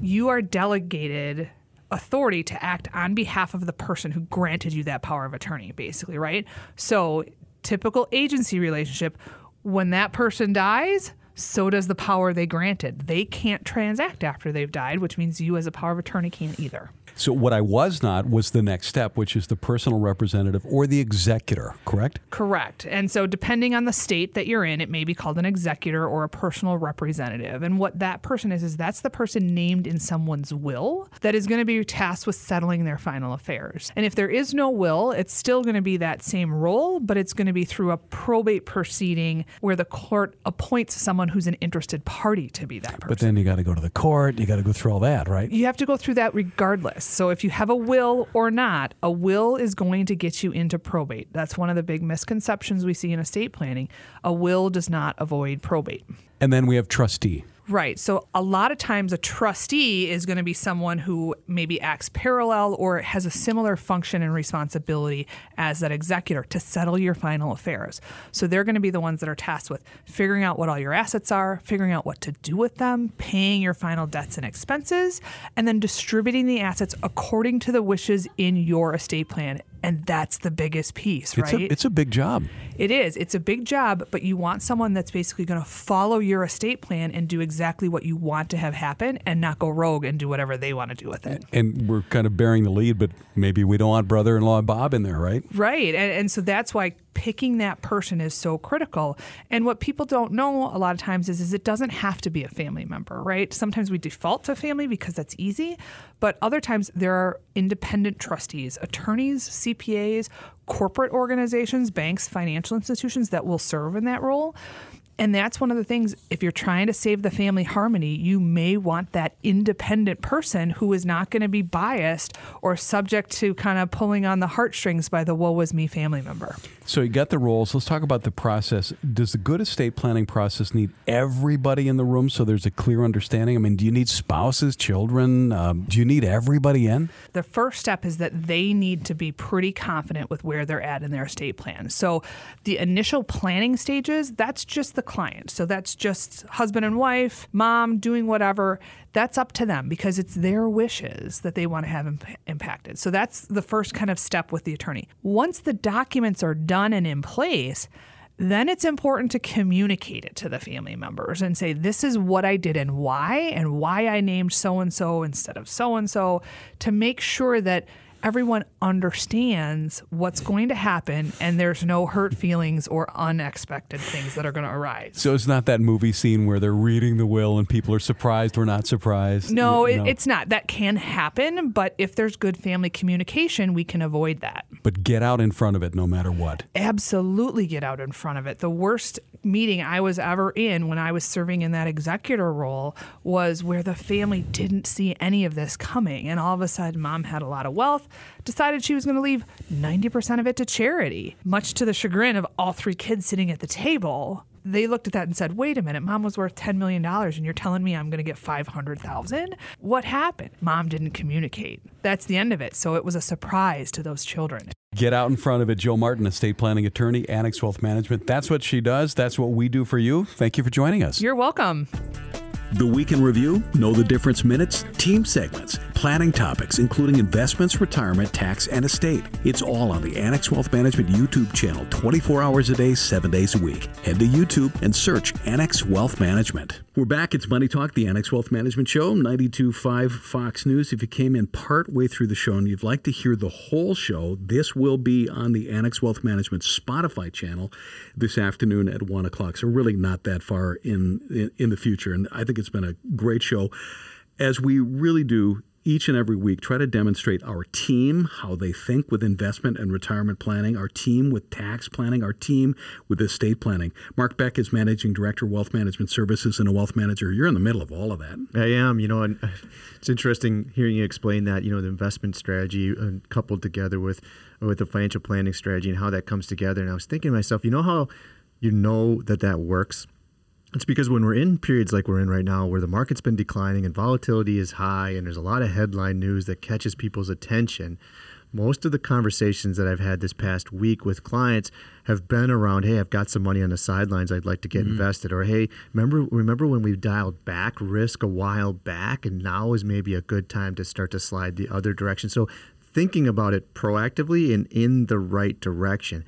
you are delegated authority to act on behalf of the person who granted you that power of attorney, basically, right? So typical agency relationship, when that person dies, so does the power they granted. They can't transact after they've died, which means you as a power of attorney can't either. So what I was not was the next step, which is the personal representative or the executor, correct? Correct. And so depending on the state that you're in, it may be called an executor or a personal representative. And what that person is that's the person named in someone's will that is going to be tasked with settling their final affairs. And if there is no will, it's still going to be that same role, but it's going to be through a probate proceeding where the court appoints someone who's an interested party to be that person. But then you got to go to the court. You got to go through all that, right? You have to go through that regardless. So if you have a will or not, a will is going to get you into probate. That's one of the big misconceptions we see in estate planning. A will does not avoid probate. And then we have trustee. Right. So a lot of times a trustee is going to be someone who maybe acts parallel or has a similar function and responsibility as that executor to settle your final affairs. So they're going to be the ones that are tasked with figuring out what all your assets are, figuring out what to do with them, paying your final debts and expenses, and then distributing the assets according to the wishes in your estate plan. And that's the biggest piece, right? It's a big job. It is. It's a big job, but you want someone that's basically going to follow your estate plan and do exactly what you want to have happen and not go rogue and do whatever they want to do with it. And we're kind of bearing the lead, but maybe we don't want brother-in-law Bob in there, right? Right. And so that's why picking that person is so critical. And what people don't know a lot of times is it doesn't have to be a family member, right? Sometimes we default to family because that's easy, but other times there are independent trustees, attorneys, CPAs, corporate organizations, banks, financial institutions that will serve in that role. And that's one of the things, if you're trying to save the family harmony, you may want that independent person who is not going to be biased or subject to kind of pulling on the heartstrings by the woe was me family member. So you got the roles. Let's talk about the process. Does the good estate planning process need everybody in the room so there's a clear understanding? I mean, do you need spouses, children? Do you need everybody in? The first step is that they need to be pretty confident with where they're at in their estate plan. So the initial planning stages, that's just the client. So that's just husband and wife, mom doing whatever. That's up to them because it's their wishes that they want to have impacted. So that's the first kind of step with the attorney. Once the documents are done and in place, then it's important to communicate it to the family members and say, this is what I did and why I named so-and-so instead of so-and-so, to make sure that everyone understands what's going to happen and there's no hurt feelings or unexpected things that are going to arise. So it's not that movie scene where they're reading the will and people are surprised or not surprised. No, it's not. That can happen, but if there's good family communication, we can avoid that. But get out in front of it no matter what. Absolutely get out in front of it. The worst meeting I was ever in when I was serving in that executor role was where the family didn't see any of this coming. And all of a sudden, mom had a lot of wealth, decided she was going to leave 90% of it to charity, much to the chagrin of all three kids sitting at the table. They looked at that and said, wait a minute, mom was worth $10 million and you're telling me I'm going to get $500,000? What happened? Mom didn't communicate. That's the end of it. So it was a surprise to those children. Get out in front of it. Jill Martin, estate planning attorney, Annex Wealth Management. That's what she does. That's what we do for you. Thank you for joining us. You're welcome. The Week in Review, Know the Difference minutes, team segments, planning topics, including investments, retirement, tax, and estate. It's all on the Annex Wealth Management YouTube channel, 24 hours a day, 7 days a week. Head to YouTube and search Annex Wealth Management. We're back. It's Money Talk, the Annex Wealth Management Show, 92.5 Fox News. If you came in partway through the show and you'd like to hear the whole show, this will be on the Annex Wealth Management Spotify channel this afternoon at 1 o'clock. So really not that far in the future. And I think it's been a great show, as we really do each and every week, try to demonstrate our team, how they think with investment and retirement planning, our team with tax planning, our team with estate planning. Mark Beck is Managing Director of Wealth Management Services and a wealth manager. You're in the middle of all of that. I am. You know, and it's interesting hearing you explain that, you know, the investment strategy coupled together with the financial planning strategy and how that comes together. And I was thinking to myself, you know how you know that works? It's because when we're in periods like we're in right now where the market's been declining and volatility is high and there's a lot of headline news that catches people's attention, most of the conversations that I've had this past week with clients have been around, hey, I've got some money on the sidelines I'd like to get invested, or hey, remember when we dialed back risk a while back and now is maybe a good time to start to slide the other direction. So thinking about it proactively and in the right direction.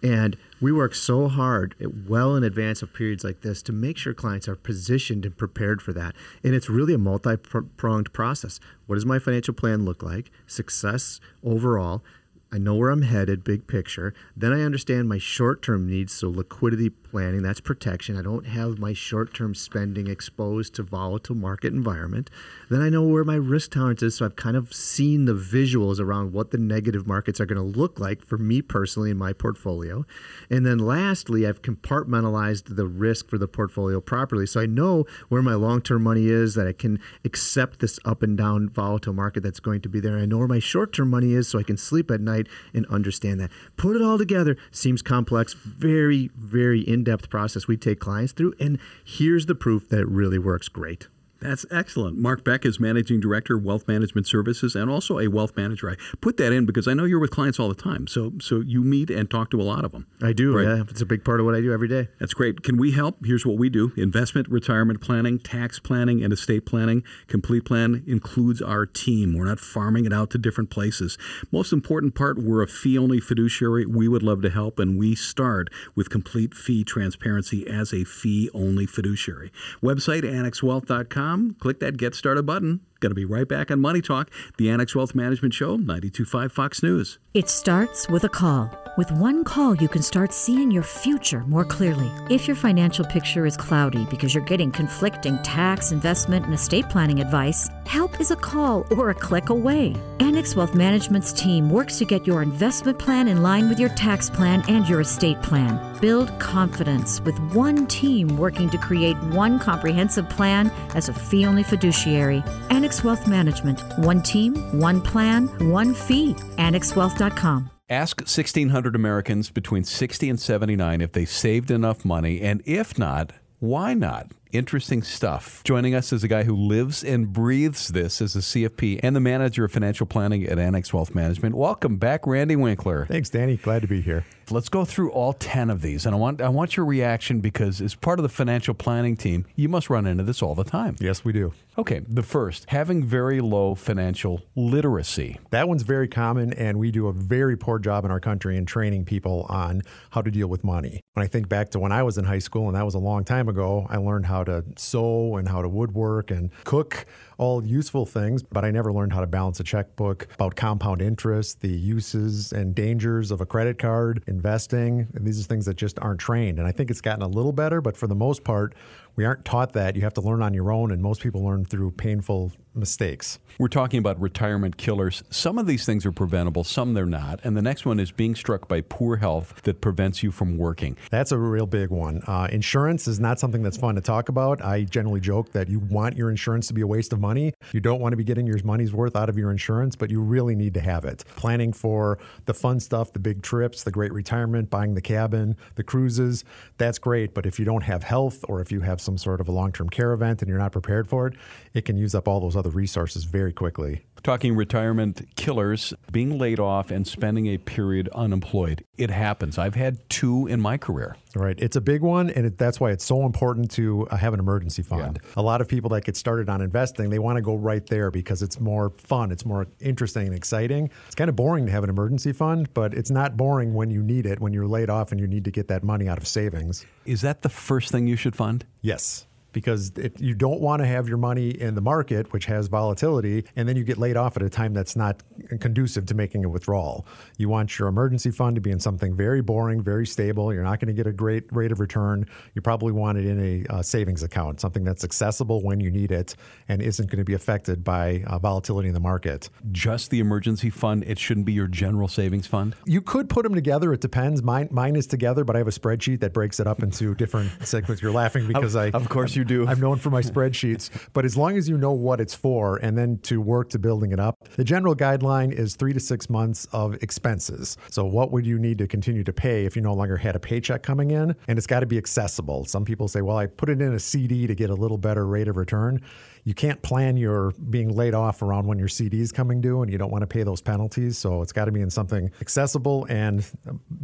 And we work so hard well in advance of periods like this to make sure clients are positioned and prepared for that. And it's really a multi-pronged process. What does my financial plan look like? Success overall. I know where I'm headed, big picture. Then I understand my short-term needs, so liquidity planning, that's protection. I don't have my short-term spending exposed to volatile market environment. Then I know where my risk tolerance is, so I've kind of seen the visuals around what the negative markets are going to look like for me personally in my portfolio. And then lastly, I've compartmentalized the risk for the portfolio properly, so I know where my long-term money is, that I can accept this up and down volatile market that's going to be there. I know where my short-term money is, so I can sleep at night and understand that. Put it all together. Seems complex, very, very in-depth process we take clients through, and here's the proof that it really works great. That's excellent. Mark Beck is Managing Director of Wealth Management Services and also a wealth manager. I put that in because I know you're with clients all the time, so you meet and talk to a lot of them. I do, right? Yeah. It's a big part of what I do every day. That's great. Can we help? Here's what we do. Investment, retirement planning, tax planning, and estate planning. Complete Plan includes our team. We're not farming it out to different places. Most important part, we're a fee-only fiduciary. We would love to help, and we start with complete fee transparency as a fee-only fiduciary. Website, AnnexWealth.com. Click that Get Started button. Going to be right back on Money Talk, the Annex Wealth Management Show, 92.5 Fox News. It starts with a call. With one call, you can start seeing your future more clearly. If your financial picture is cloudy because you're getting conflicting tax, investment, and estate planning advice, help is a call or a click away. Annex Wealth Management's team works to get your investment plan in line with your tax plan and your estate plan. Build confidence with one team working to create one comprehensive plan as a fee-only fiduciary. Annex Wealth Management. One team, one plan, one fee. AnnexWealth.com. Ask 1,600 Americans between 60 and 79 if they saved enough money, and if not, why not? Interesting stuff. Joining us is a guy who lives and breathes this as a CFP and the manager of financial planning at Annex Wealth Management. Welcome back, Randy Winkler. Thanks, Danny. Glad to be here. Let's go through all 10 of these, and I want your reaction because as part of the financial planning team, you must run into this all the time. Yes, we do. Okay, the first, having very low financial literacy. That one's very common, and we do a very poor job in our country in training people on how to deal with money. When I think back to when I was in high school, and that was a long time ago, I learned how to sew and how to woodwork and cook, all useful things, but I never learned how to balance a checkbook, about compound interest, the uses and dangers of a credit card, investing. And these are things that just aren't trained. And I think it's gotten a little better, but for the most part, we aren't taught that. You have to learn on your own, and most people learn through painful mistakes. We're talking about retirement killers. Some of these things are preventable, some they're not. And the next one is being struck by poor health that prevents you from working. That's a real big one. Insurance is not something that's fun to talk about. I generally joke that you want your insurance to be a waste of money. You don't want to be getting your money's worth out of your insurance, but you really need to have it. Planning for the fun stuff, the big trips, the great retirement, buying the cabin, the cruises, that's great. But if you don't have health, or if you have some sort of a long-term care event and you're not prepared for it, it can use up all those other resources very quickly. Talking retirement killers, being laid off and spending a period unemployed. It happens. I've had two in my career. Right. It's a big one, and that's why it's so important to have an emergency fund. Yeah. A lot of people that get started on investing, they want to go right there because it's more fun. It's more interesting and exciting. It's kind of boring to have an emergency fund, but it's not boring when you need it, when you're laid off and you need to get that money out of savings. Is that the first thing you should fund? Yes. Because you don't want to have your money in the market, which has volatility, and then you get laid off at a time that's not conducive to making a withdrawal. You want your emergency fund to be in something very boring, very stable. You're not going to get a great rate of return. You probably want it in a savings account, something that's accessible when you need it and isn't going to be affected by volatility in the market. Just the emergency fund? It shouldn't be your general savings fund? You could put them together. It depends. Mine is together, but I have a spreadsheet that breaks it up into different segments. You're laughing because Of course you do. I'm known for my spreadsheets, but as long as you know what it's for and then to work to building it up. The general guideline is 3 to 6 months of expenses. So what would you need to continue to pay if you no longer had a paycheck coming in? And it's got to be accessible. Some people say, well, I put it in a CD to get a little better rate of return. You can't plan your being laid off around when your CD is coming due, and you don't want to pay those penalties. So it's got to be in something accessible and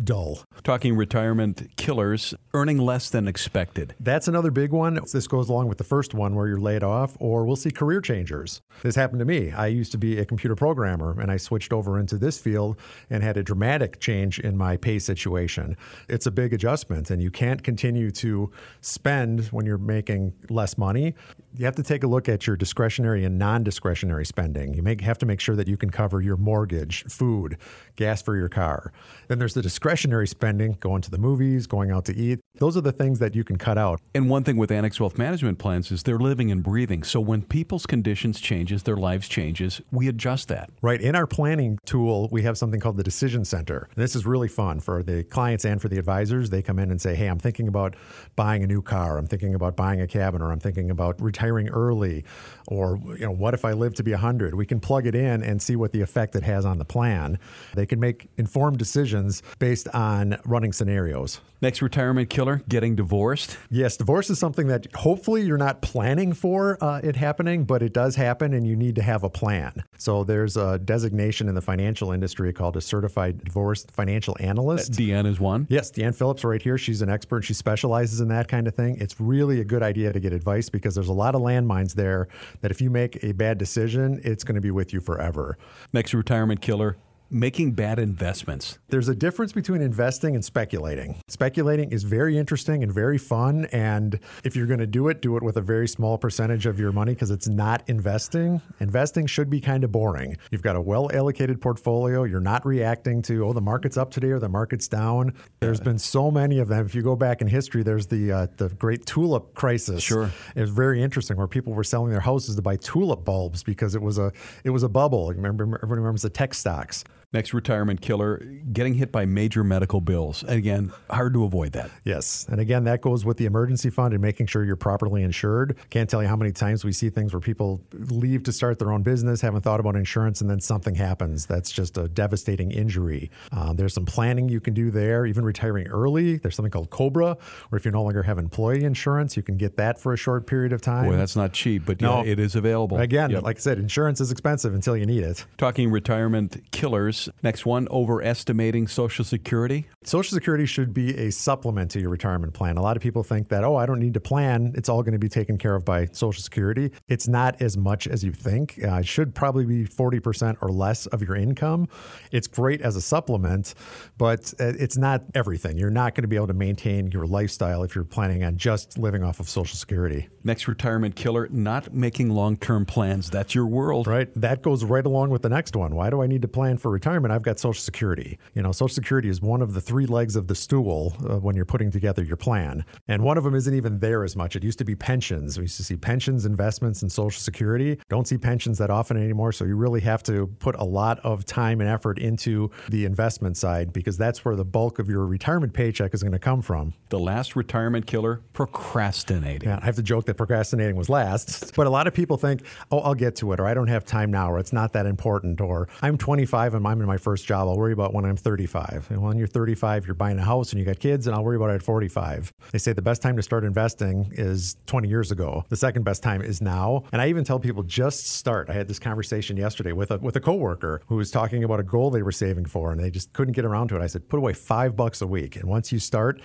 dull. Talking retirement killers, earning less than expected. That's another big one. This goes along with the first one where you're laid off, or we'll see career changers. This happened to me. I used to be a computer programmer, and I switched over into this field and had a dramatic change in my pay situation. It's a big adjustment, and you can't continue to spend when you're making less money. You have to take a look at your discretionary and non-discretionary spending. You have to make sure that you can cover your mortgage, food, gas for your car. Then there's the discretionary spending, going to the movies, going out to eat. Those are the things that you can cut out. And one thing with Annex Wealth Management plans is they're living and breathing. So when people's conditions changes, their lives changes, we adjust that. Right. In our planning tool, we have something called the Decision Center. And this is really fun for the clients and for the advisors. They come in and say, hey, I'm thinking about buying a new car. I'm thinking about buying a cabin, or I'm thinking about retiring early, or what if I live to be 100? We can plug it in and see what the effect it has on the plan. They can make informed decisions based on running scenarios. Next retirement killer, getting divorced. Yes, divorce is something that hopefully you're not planning for it happening, but it does happen, and you need to have a plan. So there's a designation in the financial industry called a certified divorce financial analyst. Deanne is one. Yes, Deanne Phillips right here. She's an expert. She specializes in that kind of thing. It's really a good idea to get advice because there's a lot of landmines there that if you make a bad decision, it's going to be with you forever. Next retirement killer, making bad investments? There's a difference between investing and speculating. Speculating is very interesting and very fun. And if you're going to do it with a very small percentage of your money because it's not investing. Investing should be kind of boring. You've got a well-allocated portfolio. You're not reacting to, oh, the market's up today or the market's down. There's been so many of them. If you go back in history, there's the great tulip crisis. Sure. It was very interesting where people were selling their houses to buy tulip bulbs because it was a bubble. Everyone remembers the tech stocks. Next retirement killer, getting hit by major medical bills. And again, hard to avoid that. Yes. And again, that goes with the emergency fund and making sure you're properly insured. Can't tell you how many times we see things where people leave to start their own business, haven't thought about insurance, and then something happens. That's just a devastating injury. There's some planning you can do there, even retiring early. There's something called COBRA, where if you no longer have employee insurance, you can get that for a short period of time. Boy, that's not cheap, but no. Yeah, it is available. Again, like I said, insurance is expensive until you need it. Talking retirement killers. Next one, overestimating Social Security. Social Security should be a supplement to your retirement plan. A lot of people think that, oh, I don't need to plan. It's all going to be taken care of by Social Security. It's not as much as you think. It should probably be 40% or less of your income. It's great as a supplement, but it's not everything. You're not going to be able to maintain your lifestyle if you're planning on just living off of Social Security. Next retirement killer, not making long-term plans. That's your world. Right. That goes right along with the next one. Why do I need to plan for retirement? I've got Social Security. You know, Social Security is one of the three legs of the stool when you're putting together your plan. And one of them isn't even there as much. It used to be pensions. We used to see pensions, investments, and Social Security. Don't see pensions that often anymore. So you really have to put a lot of time and effort into the investment side because that's where the bulk of your retirement paycheck is going to come from. The last retirement killer, procrastinating. Yeah, I have to joke that procrastinating was last. But a lot of people think, oh, I'll get to it, or I don't have time now, or it's not that important, or I'm 25 and I'm in my first job. I'll worry about when I'm 35. And when you're 35, you're buying a house and you got kids, and I'll worry about it at 45. They say the best time to start investing is 20 years ago. The second best time is now. And I even tell people just start. I had this conversation yesterday with a coworker who was talking about a goal they were saving for, and they just couldn't get around to it. I said, put away $5 a week. And once you start,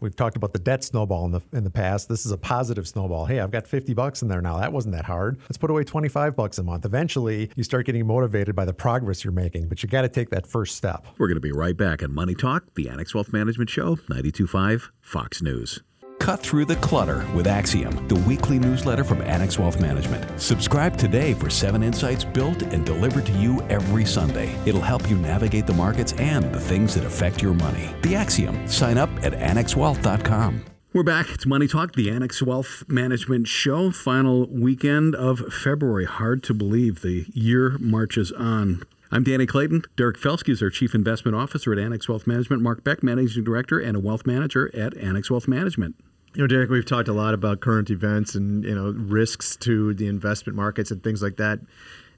we've talked about the debt snowball in the past. This is a positive snowball. Hey, I've got $50 in there now. That wasn't that hard. Let's put away $25 a month. Eventually, you start getting motivated by the progress you're making, but you got to take that first step. We're going to be right back on Money Talk, the Annex Wealth Management Show, 92.5 Fox News. Cut through the clutter with Axiom, the weekly newsletter from Annex Wealth Management. Subscribe today for 7 insights built and delivered to you every Sunday. It'll help you navigate the markets and the things that affect your money. The Axiom. Sign up at AnnexWealth.com. We're back. It's Money Talk, the Annex Wealth Management Show. Final weekend of February. Hard to believe the year marches on. I'm Danny Clayton. Derek Felsky is our Chief Investment Officer at Annex Wealth Management. Mark Beck, Managing Director and a Wealth Manager at Annex Wealth Management. You know, Derek, we've talked a lot about current events and, you know, risks to the investment markets and things like that.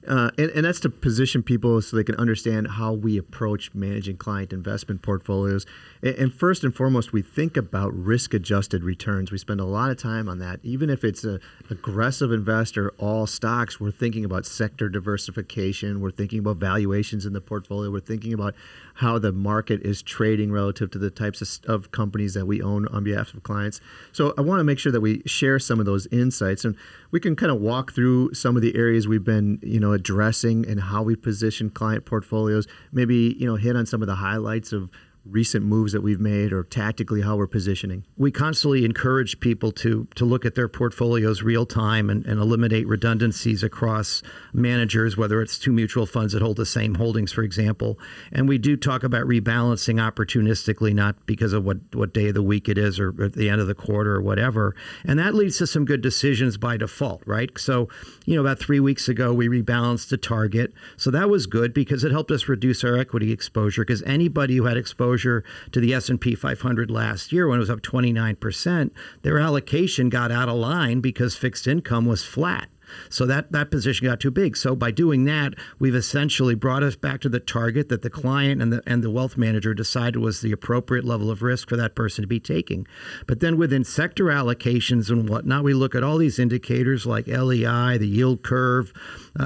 And that's to position people so they can understand how we approach managing client investment portfolios. And first and foremost, we think about risk-adjusted returns. We spend a lot of time on that. Even if it's an aggressive investor, all stocks, we're thinking about sector diversification. We're thinking about valuations in the portfolio. We're thinking about how the market is trading relative to the types of companies that we own on behalf of clients. So I want to make sure that we share some of those insights. And we can kind of walk through some of the areas we've been, you know, addressing and how we position client portfolios, maybe, you know, hit on some of the highlights of recent moves that we've made or tactically how we're positioning. We constantly encourage people to look at their portfolios real time and eliminate redundancies across managers, whether it's 2 mutual funds that hold the same holdings, for example. And we do talk about rebalancing opportunistically, not because of what day of the week it is or at the end of the quarter or whatever. And that leads to some good decisions by default, right? So, you know, about 3 weeks ago, we rebalanced the target. So that was good because it helped us reduce our equity exposure because anybody who had exposure to the S&P 500 last year when it was up 29%, their allocation got out of line because fixed income was flat. So that position got too big. So by doing that, we've essentially brought us back to the target that the client and the wealth manager decided was the appropriate level of risk for that person to be taking. But then within sector allocations and whatnot, we look at all these indicators like LEI, the yield curve,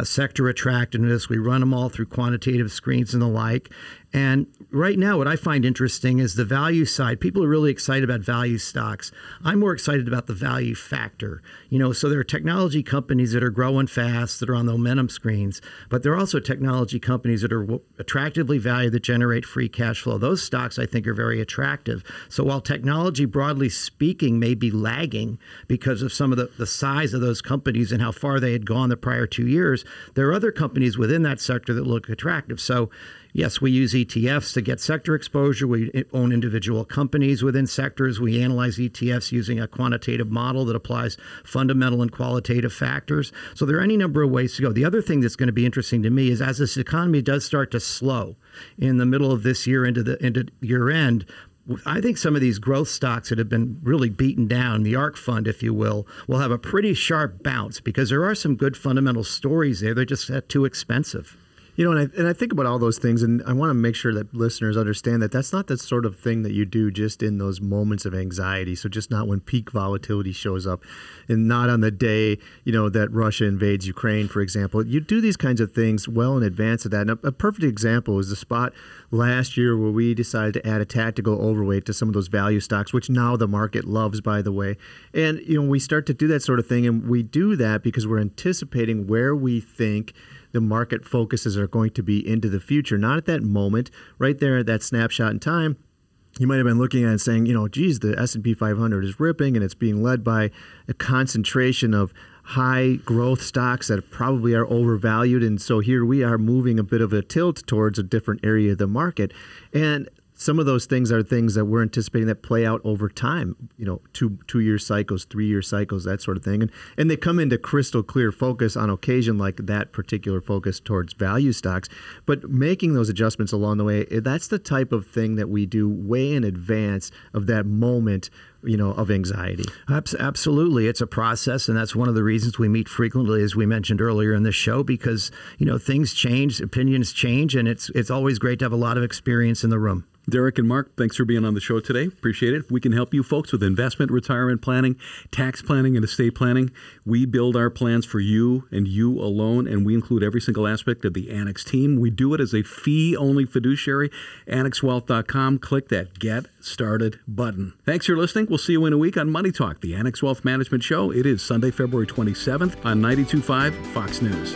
sector attractiveness. We run them all through quantitative screens and the like. And right now, what I find interesting is the value side. People are really excited about value stocks. I'm more excited about the value factor. You know, so there are technology companies that are growing fast, that are on the momentum screens, but there are also technology companies that are attractively valued, that generate free cash flow. Those stocks, I think, are very attractive. So while technology, broadly speaking, may be lagging because of some of the size of those companies and how far they had gone the prior 2 years, there are other companies within that sector that look attractive. So yes, we use ETFs to get sector exposure. We own individual companies within sectors. We analyze ETFs using a quantitative model that applies fundamental and qualitative factors. So there are any number of ways to go. The other thing that's going to be interesting to me is as this economy does start to slow in the middle of this year into year end, I think some of these growth stocks that have been really beaten down, the ARK Fund, if you will have a pretty sharp bounce because there are some good fundamental stories there. They're just too expensive. You know, and I think about all those things, and I want to make sure that listeners understand that that's not the sort of thing that you do just in those moments of anxiety. So just not when peak volatility shows up, and not on the day, you know, that Russia invades Ukraine, for example. You do these kinds of things well in advance of that. And a perfect example is the spot last year where we decided to add a tactical overweight to some of those value stocks, which now the market loves, by the way. And, you know, we start to do that sort of thing, and we do that because we're anticipating where we think the market focuses are going to be into the future, not at that moment, right there at that snapshot in time. You might have been looking at it and saying, you know, geez, the S&P 500 is ripping and it's being led by a concentration of high growth stocks that probably are overvalued. And so here we are moving a bit of a tilt towards a different area of the market. And some of those things are things that we're anticipating that play out over time, you know, two-year cycles, three-year cycles, that sort of thing. And they come into crystal clear focus on occasion, like that particular focus towards value stocks. But making those adjustments along the way, that's the type of thing that we do way in advance of that moment, you know, of anxiety. Absolutely. It's a process. And that's one of the reasons we meet frequently, as we mentioned earlier in the show, because, you know, things change, opinions change, and it's always great to have a lot of experience in the room. Derek and Mark, thanks for being on the show today. Appreciate it. We can help you folks with investment, retirement planning, tax planning, and estate planning. We build our plans for you and you alone, and we include every single aspect of the Annex team. We do it as a fee-only fiduciary. AnnexWealth.com. Click that Get Started button. Thanks for listening. We'll see you in a week on Money Talk, the Annex Wealth Management Show. It is Sunday, February 27th on 92.5 Fox News.